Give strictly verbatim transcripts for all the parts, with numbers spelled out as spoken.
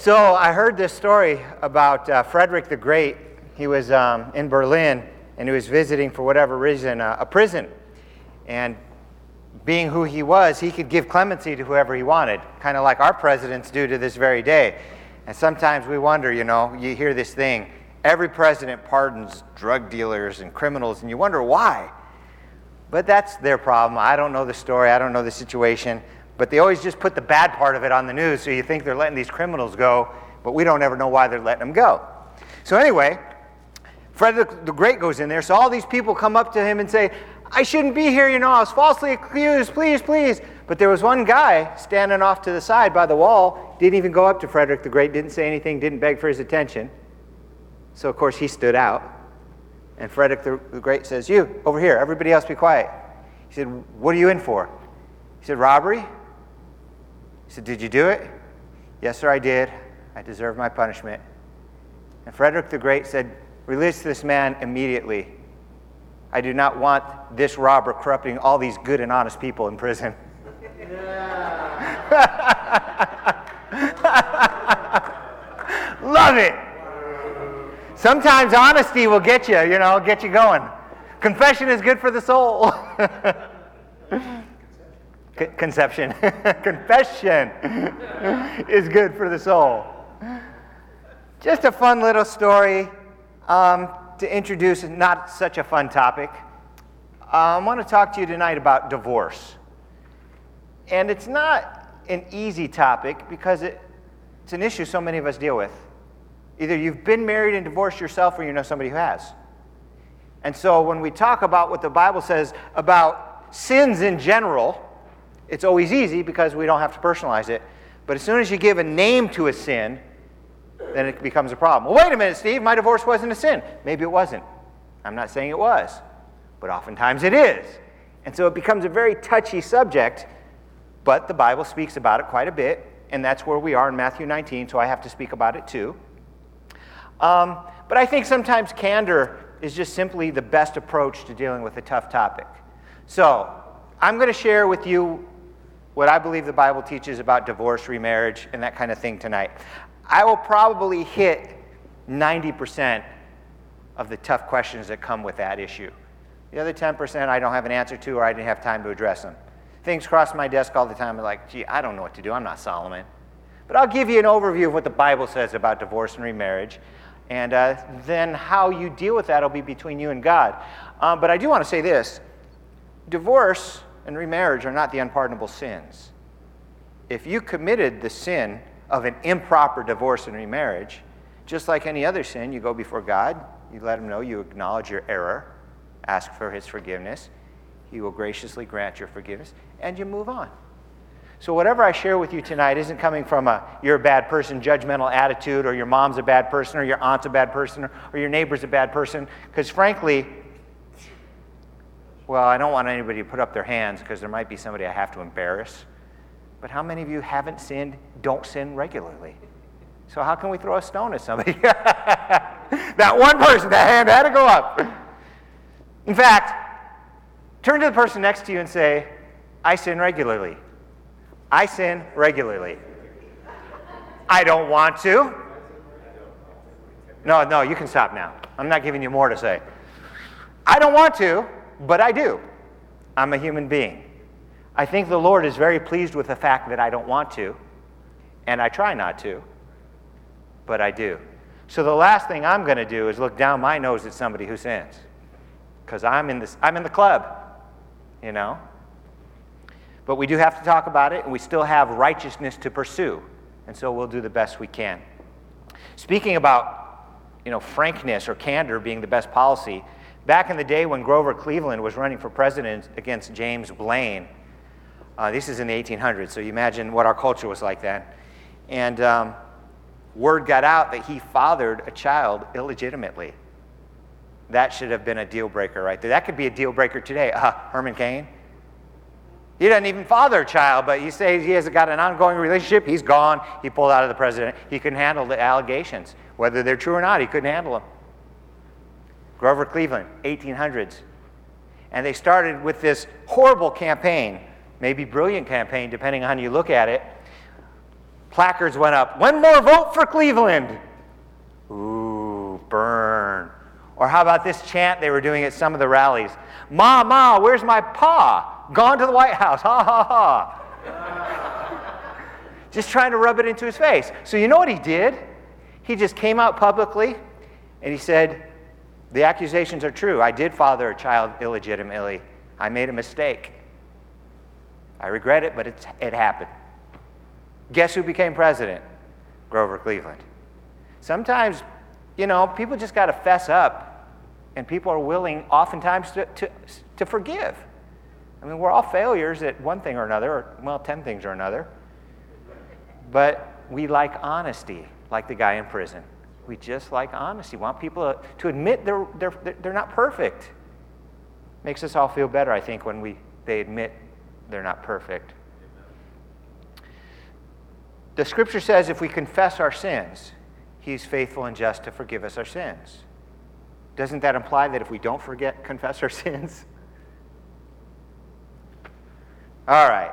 So I heard this story about uh, Frederick the Great. He was um, in Berlin, and he was visiting, for whatever reason, uh, a prison. And being who he was, he could give clemency to whoever he wanted, kind of like our presidents do to this very day. And sometimes we wonder, you know, you hear this thing, every president pardons drug dealers and criminals, and you wonder why. But that's their problem. I don't know the story. I don't know the situation. But they always just put the bad part of it on the news, so you think they're letting these criminals go, but we don't ever know why they're letting them go. So anyway, Frederick the Great goes in there, so all these people come up to him and say, I shouldn't be here, you know, I was falsely accused, please, please. But there was one guy standing off to the side by the wall, didn't even go up to Frederick the Great, didn't say anything, didn't beg for his attention. So, of course, he stood out. And Frederick the Great says, you, over here, everybody else be quiet. He said, what are you in for? He said, robbery? He said, did you do it? Yes, sir, I did. I deserve my punishment. And Frederick the Great said, release this man immediately. I do not want this robber corrupting all these good and honest people in prison. Yeah. Love it. Sometimes honesty will get you, you know, get you going. Confession is good for the soul. Conception. Confession is good for the soul. Just a fun little story. Um, to introduce not such a fun topic. I want to talk to you tonight about divorce. And it's not an easy topic because it, it's an issue so many of us deal with. Either you've been married and divorced yourself or you know somebody who has. And so when we talk about what the Bible says about sins in general, it's always easy because we don't have to personalize it. But as soon as you give a name to a sin, then it becomes a problem. Well, wait a minute, Steve, my divorce wasn't a sin. Maybe it wasn't. I'm not saying it was, but oftentimes it is. And so it becomes a very touchy subject, but the Bible speaks about it quite a bit, and that's where we are in Matthew nineteen, so I have to speak about it too. Um, but I think sometimes candor is just simply the best approach to dealing with a tough topic. So I'm going to share with you what I believe the Bible teaches about divorce, remarriage, and that kind of thing tonight. I will probably hit ninety percent of the tough questions that come with that issue. The other ten percent I don't have an answer to or I didn't have time to address them. Things cross my desk all the time. I'm like, gee, I don't know what to do. I'm not Solomon. But I'll give you an overview of what the Bible says about divorce and remarriage. And uh, then how you deal with that will be between you and God. Um, but I do want to say this. Divorce and remarriage are not the unpardonable sins. If you committed the sin of an improper divorce and remarriage, just like any other sin, you go before God, you let him know, you acknowledge your error, ask for his forgiveness, he will graciously grant your forgiveness, and you move on. So whatever I share with you tonight isn't coming from a you're a bad person judgmental attitude, or your mom's a bad person, or your aunt's a bad person, or your neighbor's a bad person, because frankly, well, I don't want anybody to put up their hands because there might be somebody I have to embarrass. But how many of you haven't sinned, don't sin regularly? So how can we throw a stone at somebody? That one person, that hand had to go up. In fact, turn to the person next to you and say, I sin regularly. I sin regularly. I don't want to. No, no, you can stop now. I'm not giving you more to say. I don't want to, but I do. I'm a human being. I think the Lord is very pleased with the fact that I don't want to, and I try not to, but I do. So the last thing I'm going to do is look down my nose at somebody who sins, because I'm in this, I'm in the club, you know. But we do have to talk about it, and we still have righteousness to pursue, and so we'll do the best we can. Speaking about, you know, frankness or candor being the best policy, back in the day when Grover Cleveland was running for president against James Blaine. Uh, this is in the eighteen hundreds, so you imagine what our culture was like then. And um, word got out that he fathered a child illegitimately. That should have been a deal breaker right there. That could be a deal breaker today. Uh, Herman Cain. He doesn't even father a child, but you say he hasn't got an ongoing relationship. He's gone. He pulled out of the president. He couldn't handle the allegations. Whether they're true or not, he couldn't handle them. Grover Cleveland, eighteen hundreds. And they started with this horrible campaign. Maybe brilliant campaign, depending on how you look at it. Placards went up. One more vote for Cleveland. Ooh, burn. Or how about this chant they were doing at some of the rallies? Ma, ma, where's my pa? Gone to the White House. Ha, ha, ha. Just trying to rub it into his face. So you know what he did? He just came out publicly and he said, the accusations are true. I did father a child illegitimately. I made a mistake. I regret it, but it's, it happened. Guess who became president? Grover Cleveland. Sometimes, you know, people just got to fess up, and people are willing oftentimes to, to, to forgive. I mean, we're all failures at one thing or another, or, well, ten things or another. But we like honesty, like the guy in prison. We just like honesty. We want people to, to admit they're, they're, they're not perfect. Makes us all feel better, I think, when we they admit they're not perfect. The scripture says if we confess our sins, he's faithful and just to forgive us our sins. Doesn't that imply that if we don't forget, confess our sins? All right.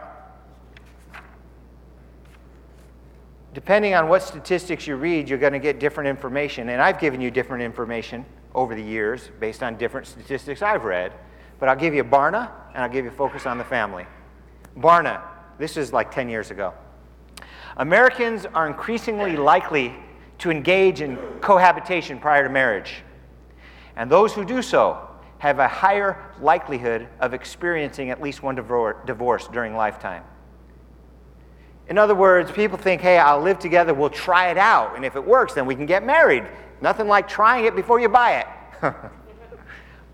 Depending on what statistics you read, you're going to get different information. And I've given you different information over the years based on different statistics I've read. But I'll give you Barna, and I'll give you Focus on the Family. Barna, this is like ten years ago. Americans are increasingly likely to engage in cohabitation prior to marriage. And those who do so have a higher likelihood of experiencing at least one divorce during lifetime. In other words, people think, hey, I'll live together, we'll try it out, and if it works, then we can get married. Nothing like trying it before you buy it.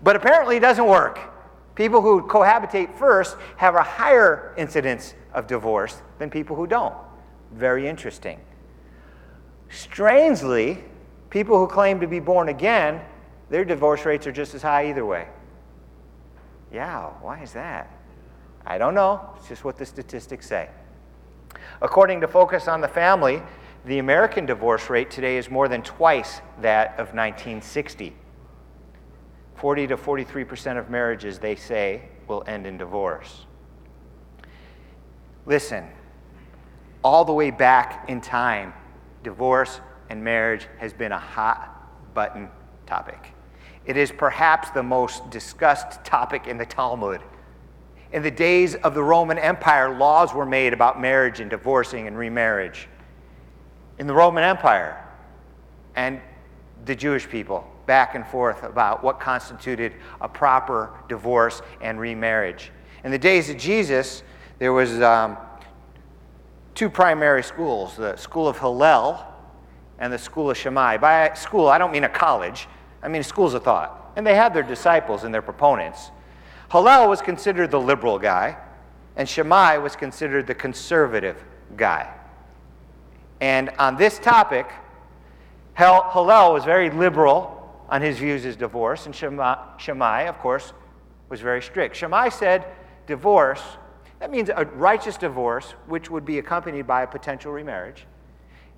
But apparently it doesn't work. People who cohabitate first have a higher incidence of divorce than people who don't. Very interesting. Strangely, people who claim to be born again, their divorce rates are just as high either way. Yeah, why is that? I don't know. It's just what the statistics say. According to Focus on the Family, the American divorce rate today is more than twice that of nineteen sixty. forty to forty-three percent of marriages, they say, will end in divorce. Listen, all the way back in time, divorce and marriage has been a hot-button topic. It is perhaps the most discussed topic in the Talmud. In the days of the Roman Empire, laws were made about marriage and divorcing and remarriage. In the Roman Empire and the Jewish people, back and forth about what constituted a proper divorce and remarriage. In the days of Jesus, there was um, two primary schools, the school of Hillel and the school of Shammai. By school, I don't mean a college. I mean schools of thought. And they had their disciples and their proponents. Hillel was considered the liberal guy, and Shammai was considered the conservative guy. And on this topic, Hillel was very liberal on his views as divorce, and Shammai, Shammai, of course, was very strict. Shammai said divorce, that means a righteous divorce, which would be accompanied by a potential remarriage,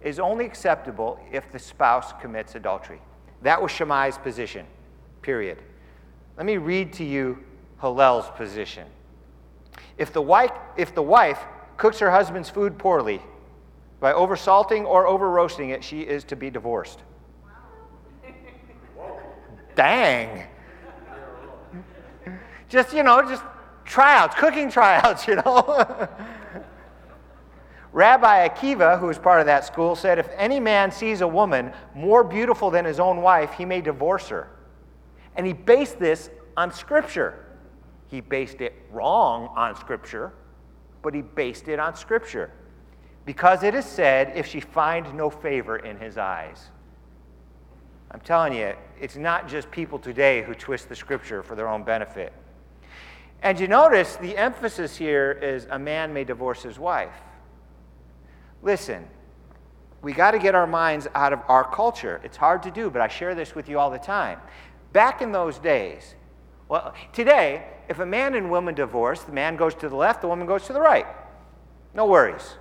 is only acceptable if the spouse commits adultery. That was Shammai's position, period. Let me read to you Hillel's position. If the wife, if the wife cooks her husband's food poorly, by oversalting or over-roasting it, she is to be divorced. Dang. Just, you know, just tryouts, cooking tryouts, you know. Rabbi Akiva, who was part of that school, said if any man sees a woman more beautiful than his own wife, he may divorce her. And he based this on Scripture. He based it wrong on Scripture, but he based it on Scripture. Because it is said, if she find no favor in his eyes. I'm telling you, it's not just people today who twist the Scripture for their own benefit. And you notice the emphasis here is a man may divorce his wife. Listen, we got to get our minds out of our culture. It's hard to do, but I share this with you all the time. Back in those days, well, today, if a man and woman divorce, the man goes to the left, the woman goes to the right. No worries.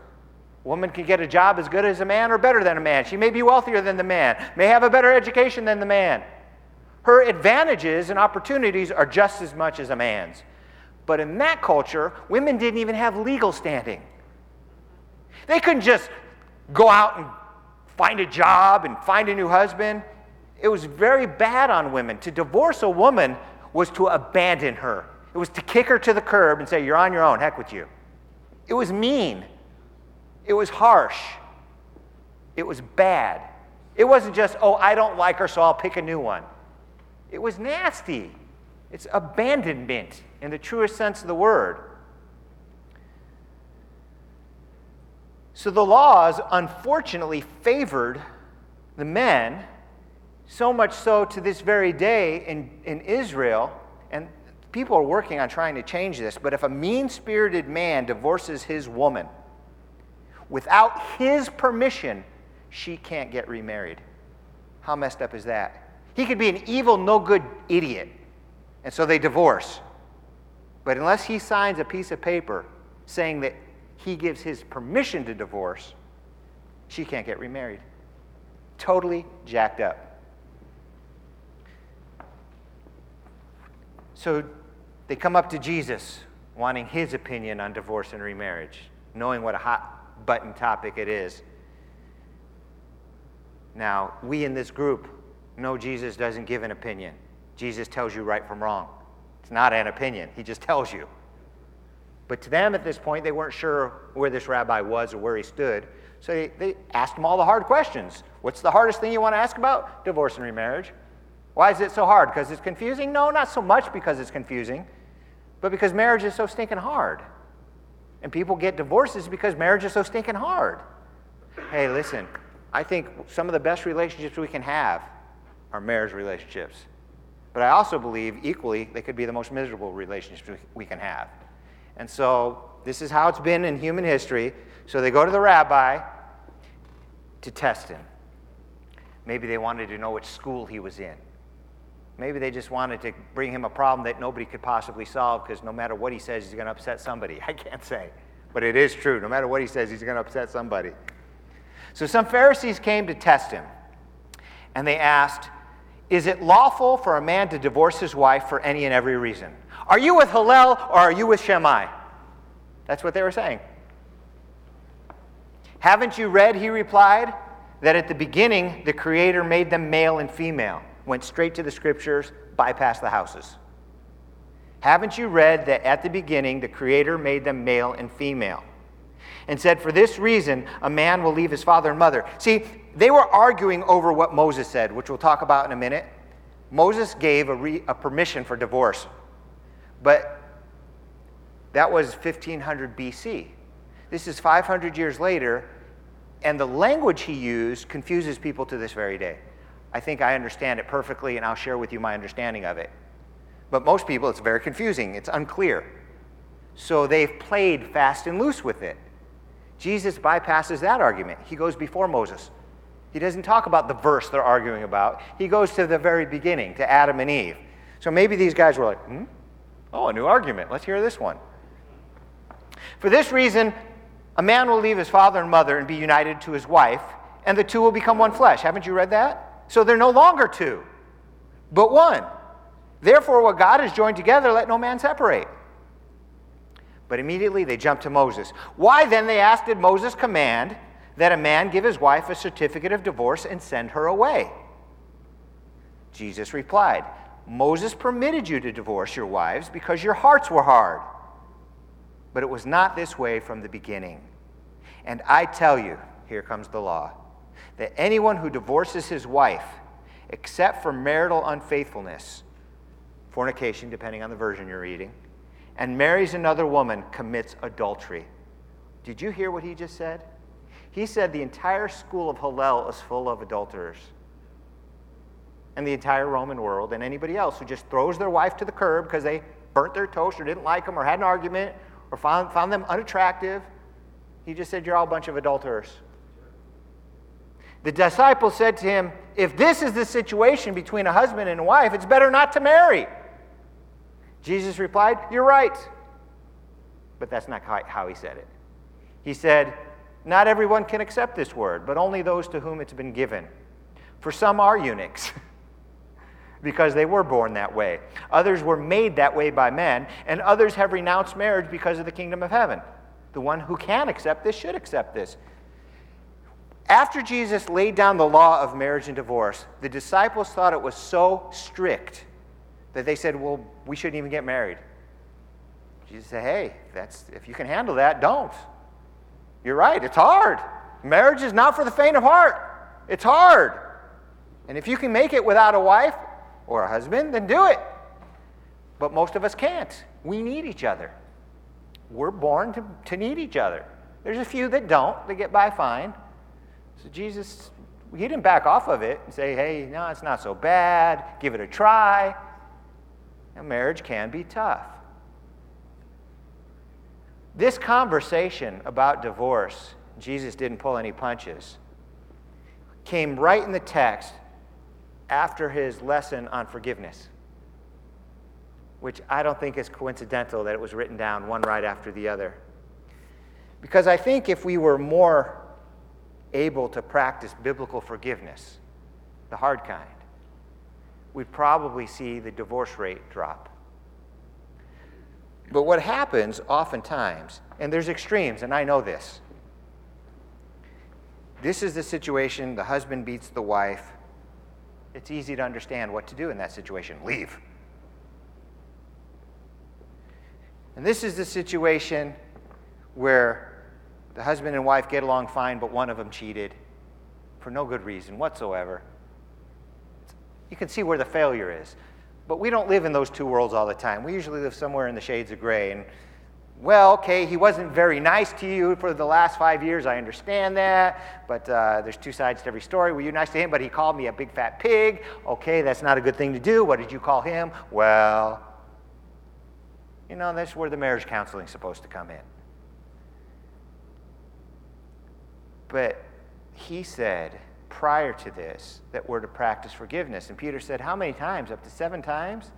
Woman can get a job as good as a man or better than a man. She may be wealthier than the man, may have a better education than the man. Her advantages and opportunities are just as much as a man's. But in that culture, women didn't even have legal standing. They couldn't just go out and find a job and find a new husband. It was very bad on women. To divorce a woman was to abandon her. It was to kick her to the curb and say, you're on your own, heck with you. It was mean. It was harsh. It was bad. It wasn't just, oh, I don't like her, so I'll pick a new one. It was nasty. It's abandonment in the truest sense of the word. So the laws, unfortunately, favored the men, so much so to this very day in, in Israel, and people are working on trying to change this, but if a mean-spirited man divorces his woman, without his permission, she can't get remarried. How messed up is that? He could be an evil, no-good idiot, and so they divorce. But unless he signs a piece of paper saying that he gives his permission to divorce, she can't get remarried. Totally jacked up. So they come up to Jesus wanting his opinion on divorce and remarriage, knowing what a hot button topic it is. Now, we in this group know Jesus doesn't give an opinion. Jesus tells you right from wrong. It's not an opinion. He just tells you. But to them at this point, they weren't sure where this rabbi was or where he stood. So they, they asked him all the hard questions. What's the hardest thing you want to ask about? Divorce and remarriage. Why is it so hard? Because it's confusing? No, not so much because it's confusing, but because marriage is so stinking hard. And people get divorces because marriage is so stinking hard. Hey, listen, I think some of the best relationships we can have are marriage relationships. But I also believe equally they could be the most miserable relationships we can have. And so this is how it's been in human history. So they go to the rabbi to test him. Maybe they wanted to know which school he was in. Maybe they just wanted to bring him a problem that nobody could possibly solve, because no matter what he says, he's going to upset somebody. I can't say, but it is true. No matter what he says, he's going to upset somebody. So some Pharisees came to test him, and they asked, is it lawful for a man to divorce his wife for any and every reason? Are you with Hillel or are you with Shammai? That's what they were saying. Haven't you read, he replied, that at the beginning the Creator made them male and female, went straight to the Scriptures, bypassed the houses. Haven't you read that at the beginning the Creator made them male and female? And said, for this reason, a man will leave his father and mother. See, they were arguing over what Moses said, which we'll talk about in a minute. Moses gave a, re- a permission for divorce. But that was fifteen hundred B C. This is five hundred years later, and the language he used confuses people to this very day. I think I understand it perfectly, and I'll share with you my understanding of it. But most people, it's very confusing. It's unclear. So they've played fast and loose with it. Jesus bypasses that argument. He goes before Moses. He doesn't talk about the verse they're arguing about. He goes to the very beginning, to Adam and Eve. So maybe these guys were like, hmm? Oh, a new argument. Let's hear this one. For this reason, a man will leave his father and mother and be united to his wife, and the two will become one flesh. Haven't you read that? So they're no longer two, but one. Therefore, what God has joined together, let no man separate. But immediately they jumped to Moses. Why then, they asked, did Moses command that a man give his wife a certificate of divorce and send her away? Jesus replied, Moses permitted you to divorce your wives because your hearts were hard. But it was not this way from the beginning. And I tell you, here comes the law, that anyone who divorces his wife, except for marital unfaithfulness, fornication, depending on the version you're reading, and marries another woman, commits adultery. Did you hear what he just said? He said the entire school of Hillel is full of adulterers. And the entire Roman world, and anybody else who just throws their wife to the curb because they burnt their toast or didn't like them or had an argument or found, found them unattractive. He just said, you're all a bunch of adulterers. The disciples said to him, if this is the situation between a husband and a wife, it's better not to marry. Jesus replied, you're right. But that's not how he said it. He said, not everyone can accept this word, but only those to whom it's been given. For some are eunuchs, because they were born that way. Others were made that way by men, and others have renounced marriage because of the kingdom of heaven. The one who can accept this should accept this. After Jesus laid down the law of marriage and divorce, the disciples thought it was so strict that they said, well, we shouldn't even get married. Jesus said, hey, that's if you can handle that, don't. You're right, it's hard. Marriage is not for the faint of heart. It's hard. And if you can make it without a wife or a husband, then do it. But most of us can't. We need each other. We're born to, to need each other. There's a few that don't. They get by fine. So Jesus, he didn't back off of it and say, hey, no, it's not so bad. Give it a try. And marriage can be tough. This conversation about divorce, Jesus didn't pull any punches, came right in the text after his lesson on forgiveness, which I don't think is coincidental that it was written down one right after the other. Because I think if we were more able to practice biblical forgiveness, the hard kind, we'd probably see the divorce rate drop. But what happens oftentimes, and there's extremes, and I know this, this is the situation, the husband beats the wife. It's easy to understand what to do in that situation. Leave. And this is the situation where the husband and wife get along fine, but one of them cheated for no good reason whatsoever. You can see where the failure is. But we don't live in those two worlds all the time. We usually live somewhere in the shades of gray. And, well, okay, he wasn't very nice to you for the last five years. I understand that. But uh, there's two sides to every story. Were you nice to him? But he called me a big fat pig. Okay, that's not a good thing to do. What did you call him? Well, you know, that's where the marriage counseling is supposed to come in. But he said, prior to this, that we're to practice forgiveness. And Peter said, how many times? Up to seven times?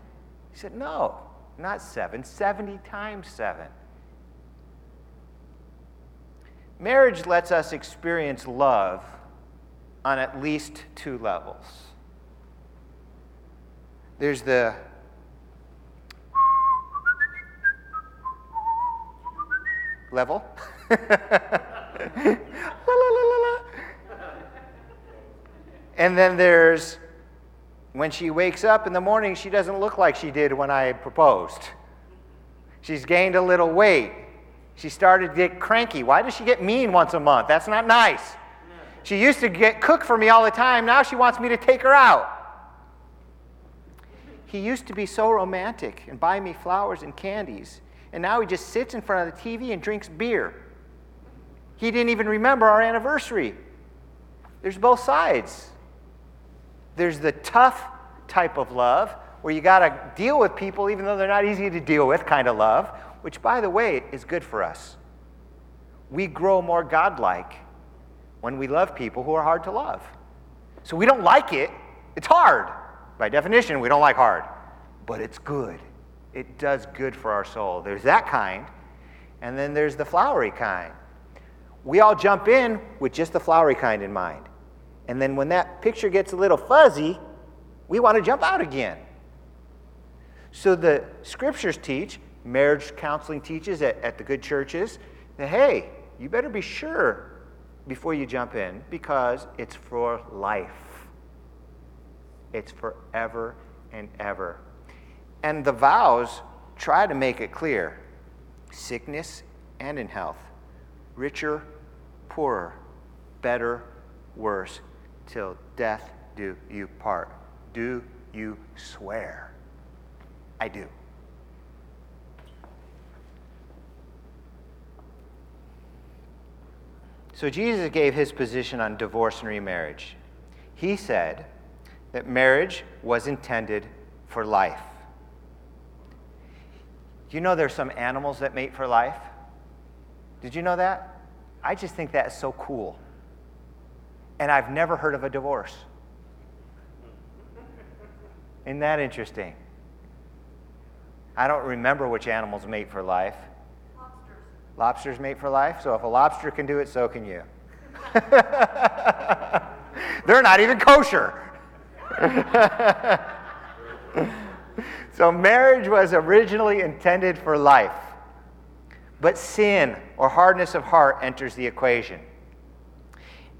He said, no, not seven, seventy times seven. Marriage lets us experience love on at least two levels. There's the level. La, la, la, la, la. And then there's when she wakes up in the morning, she doesn't look like she did when I proposed. She's gained a little weight. She started to get cranky. Why does she get mean once a month? That's not nice. She used to get cook for me all the time. Now she wants me to take her out. He used to be so romantic and buy me flowers and candies. And now he just sits in front of the T V and drinks beer. He didn't even remember our anniversary. There's both sides. There's the tough type of love where you got to deal with people even though they're not easy to deal with kind of love, which, by the way, is good for us. We grow more godlike when we love people who are hard to love. So we don't like it. It's hard. By definition, we don't like hard. But it's good. It does good for our soul. There's that kind. And then there's the flowery kind. We all jump in with just the flowery kind in mind. And then when that picture gets a little fuzzy, we want to jump out again. So the scriptures teach, marriage counseling teaches at, at the good churches, that, hey, you better be sure before you jump in because it's for life. It's forever and ever. And the vows try to make it clear, sickness and in health, richer, poorer, better, worse, till death do you part. Do you swear? I do. So Jesus gave his position on divorce and remarriage. He said that marriage was intended for life. You know there's some animals that mate for life? Did you know that? I just think that's so cool. And I've never heard of a divorce. Isn't that interesting? I don't remember which animals mate for life. Lobsters. Lobsters mate for life? So if a lobster can do it, so can you. They're not even kosher. So marriage was originally intended for life. But sin or hardness of heart enters the equation.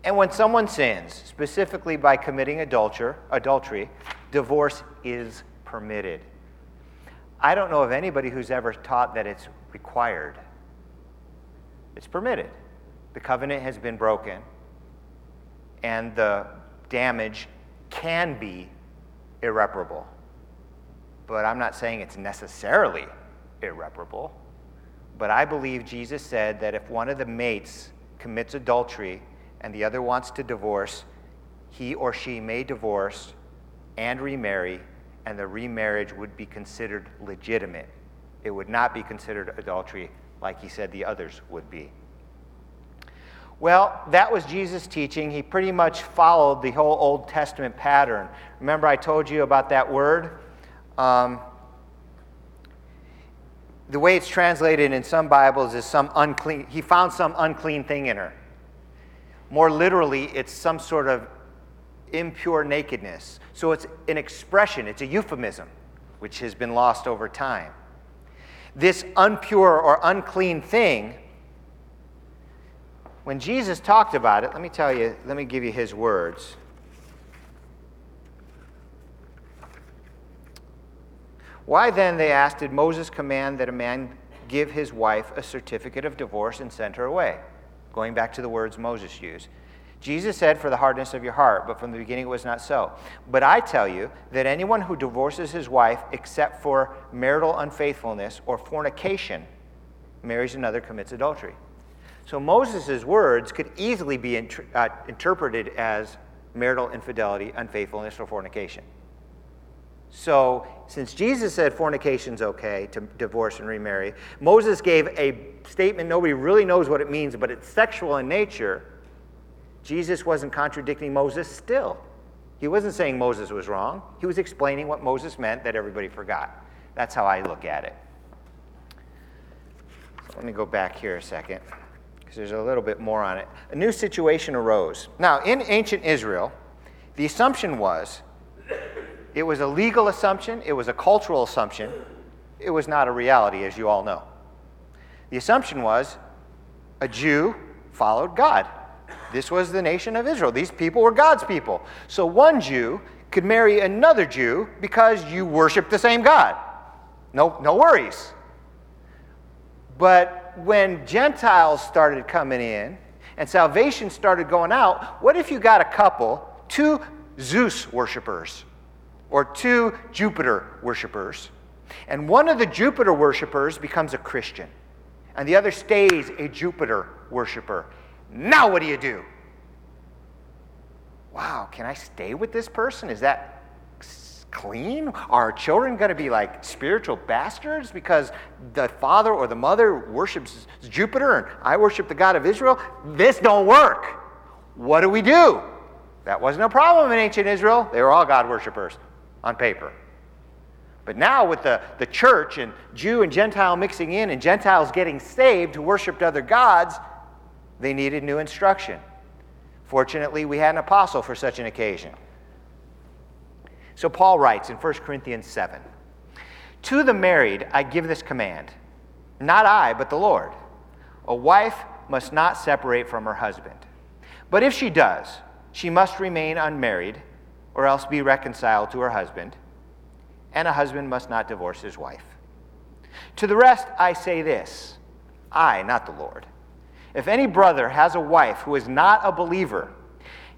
And when someone sins, specifically by committing adultery, divorce is permitted. I don't know of anybody who's ever taught that it's required. It's permitted. The covenant has been broken, and the damage can be irreparable. But I'm not saying it's necessarily irreparable. But I believe Jesus said that if one of the mates commits adultery and the other wants to divorce, he or she may divorce and remarry, and the remarriage would be considered legitimate. It would not be considered adultery like he said the others would be. Well, that was Jesus' teaching. He pretty much followed the whole Old Testament pattern. Remember I told you about that word? Um, the way it's translated in some Bibles is some unclean, he found some unclean thing in her. More literally, it's some sort of impure nakedness. So it's an expression, it's a euphemism, which has been lost over time. This impure or unclean thing, when Jesus talked about it, let me tell you, let me give you his words. Why then, they asked, did Moses command that a man give his wife a certificate of divorce and send her away? Going back to the words Moses used. Jesus said, for the hardness of your heart, but from the beginning it was not so. But I tell you that anyone who divorces his wife except for marital unfaithfulness or fornication marries another, commits adultery. So Moses' words could easily be int- uh, interpreted as marital infidelity, unfaithfulness, or fornication. So since Jesus said fornication's okay to divorce and remarry, Moses gave a statement nobody really knows what it means, but it's sexual in nature. Jesus wasn't contradicting Moses still. He wasn't saying Moses was wrong. He was explaining what Moses meant that everybody forgot. That's how I look at it. So let me go back here a second, because there's a little bit more on it. A new situation arose. Now, in ancient Israel, the assumption was, it was a legal assumption, it was a cultural assumption, it was not a reality, as you all know. The assumption was, a Jew followed God. This was the nation of Israel. These people were God's people. So one Jew could marry another Jew because you worship the same God. No, no worries. But when Gentiles started coming in and salvation started going out, what if you got a couple, two Zeus worshipers or two Jupiter worshipers, and one of the Jupiter worshipers becomes a Christian and the other stays a Jupiter worshiper? Now what do you do? Wow, can I stay with this person? Is that clean? Are children going to be like spiritual bastards because the father or the mother worships Jupiter and I worship the God of Israel? This don't work. What do we do? That wasn't a problem in ancient Israel. They were all God worshipers on paper. But now with the, the church and Jew and Gentile mixing in and Gentiles getting saved who worshiped other gods, they needed new instruction. Fortunately, we had an apostle for such an occasion. So Paul writes in First Corinthians seven, to the married I give this command, not I, but the Lord. A wife must not separate from her husband. But if she does, she must remain unmarried or else be reconciled to her husband, and a husband must not divorce his wife. To the rest I say this, I, not the Lord. If any brother has a wife who is not a believer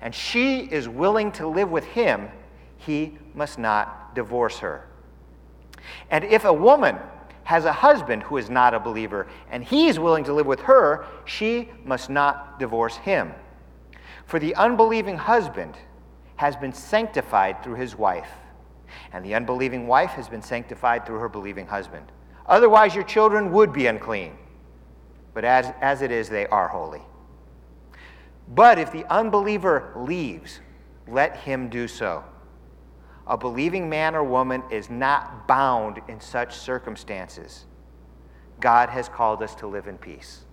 and she is willing to live with him, he must not divorce her. And if a woman has a husband who is not a believer and he is willing to live with her, she must not divorce him. For the unbelieving husband has been sanctified through his wife, and the unbelieving wife has been sanctified through her believing husband. Otherwise, your children would be unclean. But as, as it is, they are holy. But if the unbeliever leaves, let him do so. A believing man or woman is not bound in such circumstances. God has called us to live in peace.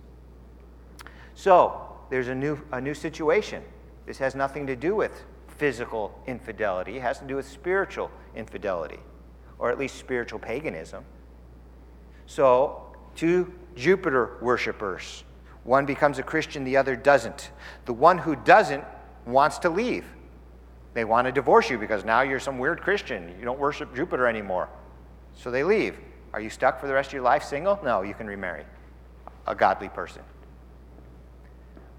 So, there's a new, a new situation. This has nothing to do with physical infidelity. It has to do with spiritual infidelity, or at least spiritual paganism. So, two Jupiter worshipers One becomes a Christian, the other doesn't. The one who doesn't wants to leave. They want to divorce you because now you're some weird Christian. You don't worship Jupiter anymore. So they leave. Are you stuck for the rest of your life single? No, you can remarry a godly person.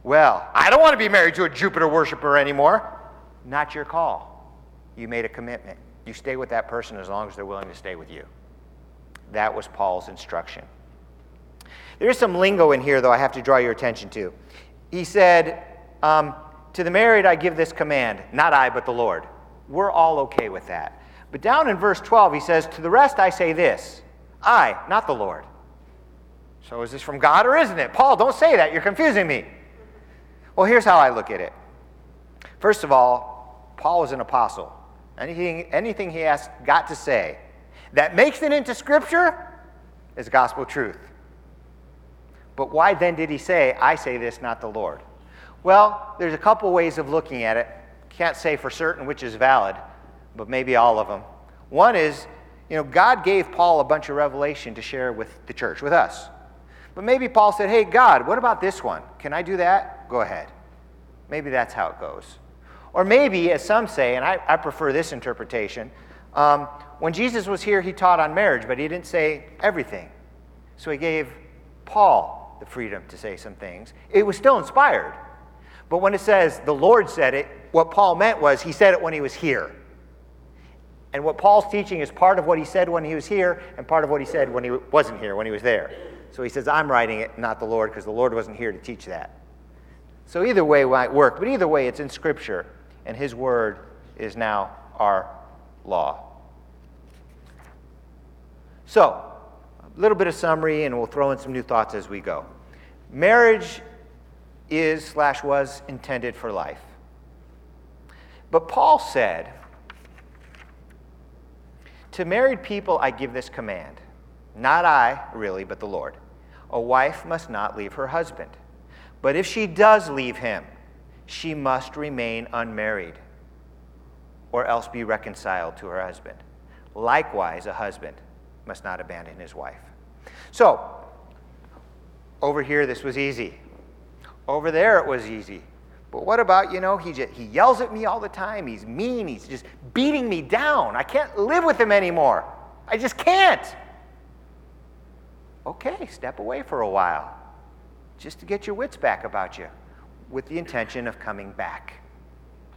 Well, I don't want to be married to a Jupiter worshiper anymore. Not your call. You made a commitment. You stay with that person as long as they're willing to stay with you. That was Paul's instruction. There is some lingo in here, though, I have to draw your attention to. He said, um, to the married I give this command, not I, but the Lord. We're all okay with that. But down in verse twelve, he says, to the rest I say this, I, not the Lord. So is this from God or isn't it? Paul, don't say that. You're confusing me. Well, here's how I look at it. First of all, Paul is an apostle. Anything, anything he has got to say that makes it into Scripture is gospel truth. But why then did he say, I say this, not the Lord? Well, there's a couple ways of looking at it. Can't say for certain which is valid, but maybe all of them. One is, you know, God gave Paul a bunch of revelation to share with the church, with us. But maybe Paul said, hey, God, what about this one? Can I do that? Go ahead. Maybe that's how it goes. Or maybe, as some say, and I, I prefer this interpretation, um, when Jesus was here, he taught on marriage, but he didn't say everything. So he gave Paul the freedom to say some things. It was still inspired. But when it says the Lord said it, what Paul meant was he said it when he was here. And what Paul's teaching is part of what he said when he was here and part of what he said when he wasn't here, when he was there. So he says, I'm writing it, not the Lord, because the Lord wasn't here to teach that. So either way might work, but either way it's in Scripture, and his word is now our law. So, a little bit of summary, and we'll throw in some new thoughts as we go. Marriage is slash was intended for life. But Paul said, to married people I give this command, not I, really, but the Lord. A wife must not leave her husband. But if she does leave him, she must remain unmarried or else be reconciled to her husband. Likewise, a husband must not abandon his wife. So, over here this was easy. Over there it was easy. But what about, you know, he just, he yells at me all the time. He's mean. He's just beating me down. I can't live with him anymore. I just can't. Okay, step away for a while just to get your wits back about you with the intention of coming back.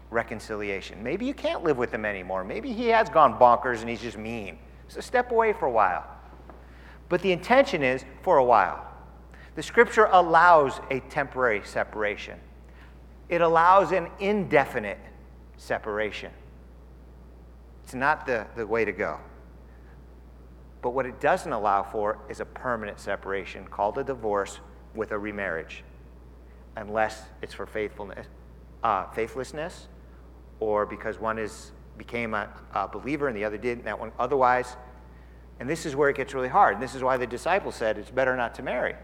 Reconciliation. Maybe you can't live with him anymore. Maybe he has gone bonkers and he's just mean. So step away for a while. But the intention is for a while. The Scripture allows a temporary separation. It allows an indefinite separation. It's not the, the way to go. But what it doesn't allow for is a permanent separation called a divorce with a remarriage, unless it's for faithfulness, uh, faithlessness, or because one is became a, a believer and the other didn't, that one otherwise. And this is where it gets really hard. And this is why the disciples said it's better not to marry.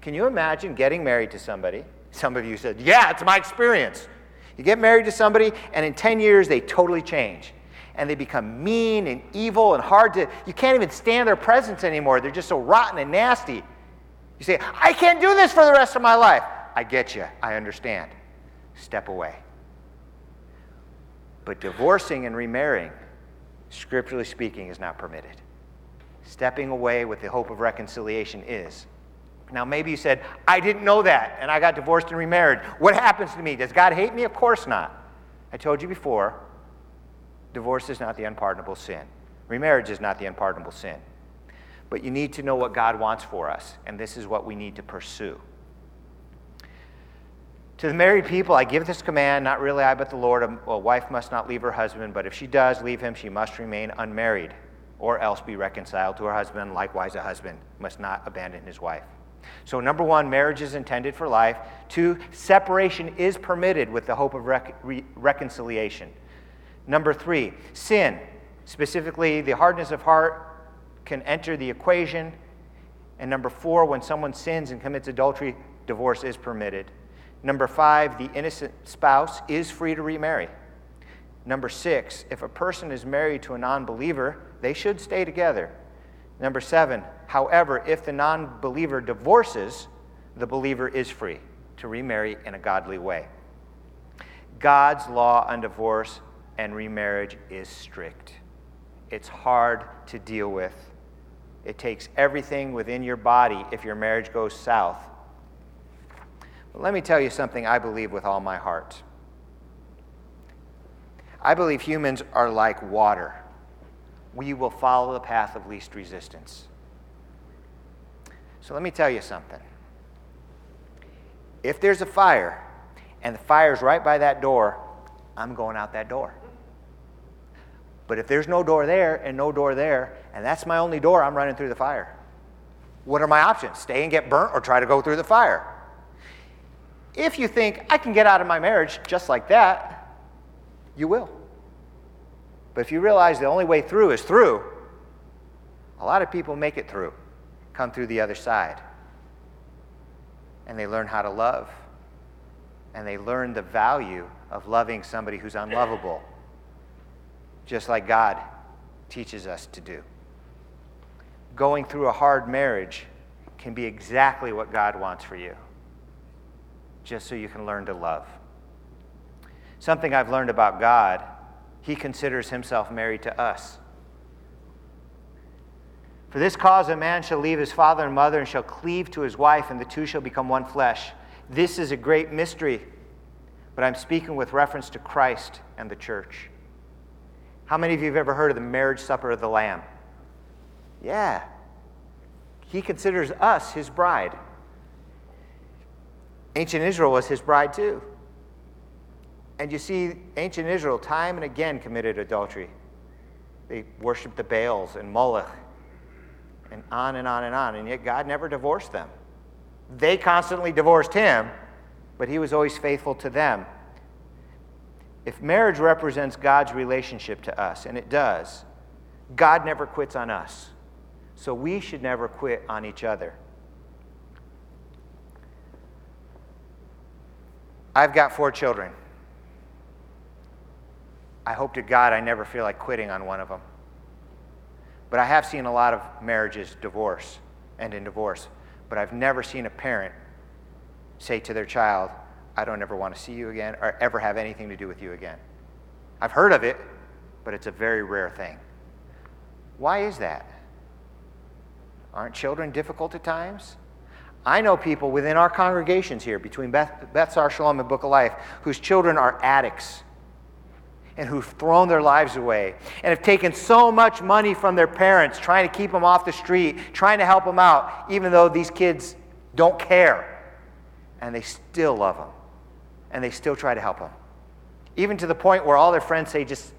Can you imagine getting married to somebody? Some of you said, yeah, it's my experience. You get married to somebody, and in ten years, they totally change. And they become mean and evil and hard to, you can't even stand their presence anymore. They're just so rotten and nasty. You say, I can't do this for the rest of my life. I get you. I understand. Step away. But divorcing and remarrying, scripturally speaking, is not permitted. Stepping away with the hope of reconciliation is. Now, maybe you said, I didn't know that, and I got divorced and remarried. What happens to me? Does God hate me? Of course not. I told you before, divorce is not the unpardonable sin. Remarriage is not the unpardonable sin. But you need to know what God wants for us, and this is what we need to pursue. To the married people, I give this command, not really I, but the Lord. A wife must not leave her husband, but if she does leave him, she must remain unmarried, or else be reconciled to her husband. Likewise, a husband must not abandon his wife. So number one, marriage is intended for life. Two, separation is permitted with the hope of rec- re- reconciliation. Number three, sin, specifically the hardness of heart, can enter the equation. And number four, when someone sins and commits adultery, divorce is permitted. Number five, the innocent spouse is free to remarry. Number six, if a person is married to a non-believer, they should stay together. Number seven, however, if the non-believer divorces, the believer is free to remarry in a godly way. God's law on divorce and remarriage is strict. It's hard to deal with. It takes everything within your body if your marriage goes south. But let me tell you something I believe with all my heart. I believe humans are like water. We will follow the path of least resistance. So let me tell you something. If there's a fire, and the fire's right by that door, I'm going out that door. But if there's no door there and no door there, and that's my only door, I'm running through the fire. What are my options? Stay and get burnt or try to go through the fire? If you think, I can get out of my marriage just like that, you will. But if you realize the only way through is through, a lot of people make it through, come through the other side. And they learn how to love. And they learn the value of loving somebody who's unlovable, just like God teaches us to do. Going through a hard marriage can be exactly what God wants for you, just so you can learn to love. Something I've learned about God, he considers himself married to us. For this cause a man shall leave his father and mother and shall cleave to his wife, and the two shall become one flesh. This is a great mystery, but I'm speaking with reference to Christ and the church. How many of you have ever heard of the marriage supper of the Lamb? Yeah. He considers us his bride. Ancient Israel was his bride too. And you see, ancient Israel time and again committed adultery. They worshiped the Baals and Moloch and on and on and on, and yet God never divorced them. They constantly divorced him, but he was always faithful to them. If marriage represents God's relationship to us, and it does, God never quits on us. So we should never quit on each other. I've got four children. I hope to God I never feel like quitting on one of them. But I have seen a lot of marriages divorce and in divorce, but I've never seen a parent say to their child, I don't ever want to see you again or ever have anything to do with you again. I've heard of it, but it's a very rare thing. Why is that? Aren't children difficult at times? I know people within our congregations here, between Beth, Beth Sar Shalom and Book of Life, whose children are addicts and who've thrown their lives away and have taken so much money from their parents, trying to keep them off the street, trying to help them out, even though these kids don't care. And they still love them. And they still try to help them. Even to the point where all their friends say, just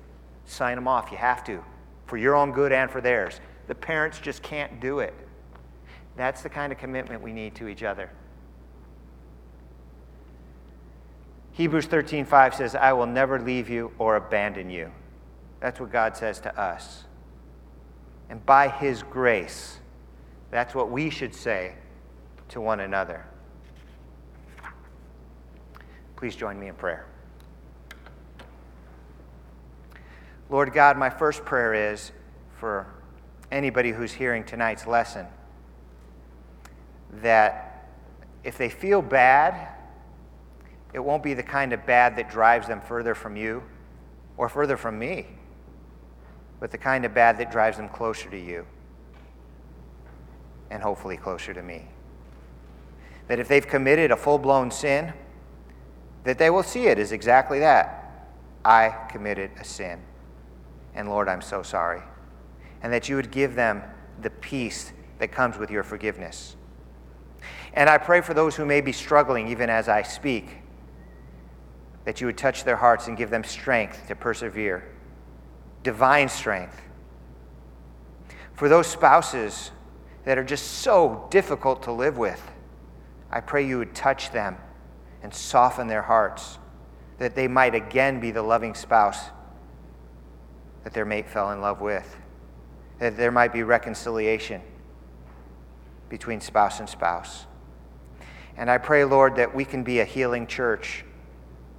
sign them off. You have to, for your own good and for theirs. The parents just can't do it. That's the kind of commitment we need to each other. Hebrews thirteen five says, I will never leave you or abandon you. That's what God says to us. And by his grace, that's what we should say to one another. Please join me in prayer. Lord God, my first prayer is for anybody who's hearing tonight's lesson, that if they feel bad, it won't be the kind of bad that drives them further from you or further from me, but the kind of bad that drives them closer to you and hopefully closer to me. That if they've committed a full-blown sin, that they will see it is exactly that. I committed a sin, and Lord, I'm so sorry. And that you would give them the peace that comes with your forgiveness. And I pray for those who may be struggling even as I speak, that you would touch their hearts and give them strength to persevere, divine strength. For those spouses that are just so difficult to live with, I pray you would touch them and soften their hearts, that they might again be the loving spouse that their mate fell in love with, that there might be reconciliation between spouse and spouse. And I pray, Lord, that we can be a healing church,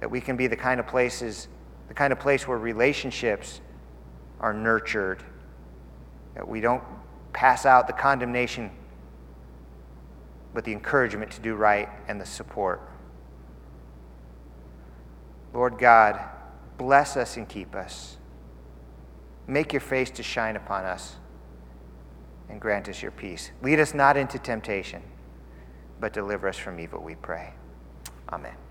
that we can be the kind of places, the kind of place where relationships are nurtured, that we don't pass out the condemnation but the encouragement to do right and the support. Lord God, bless us and keep us. Make your face to shine upon us and grant us your peace. Lead us not into temptation, but deliver us from evil, we pray. Amen.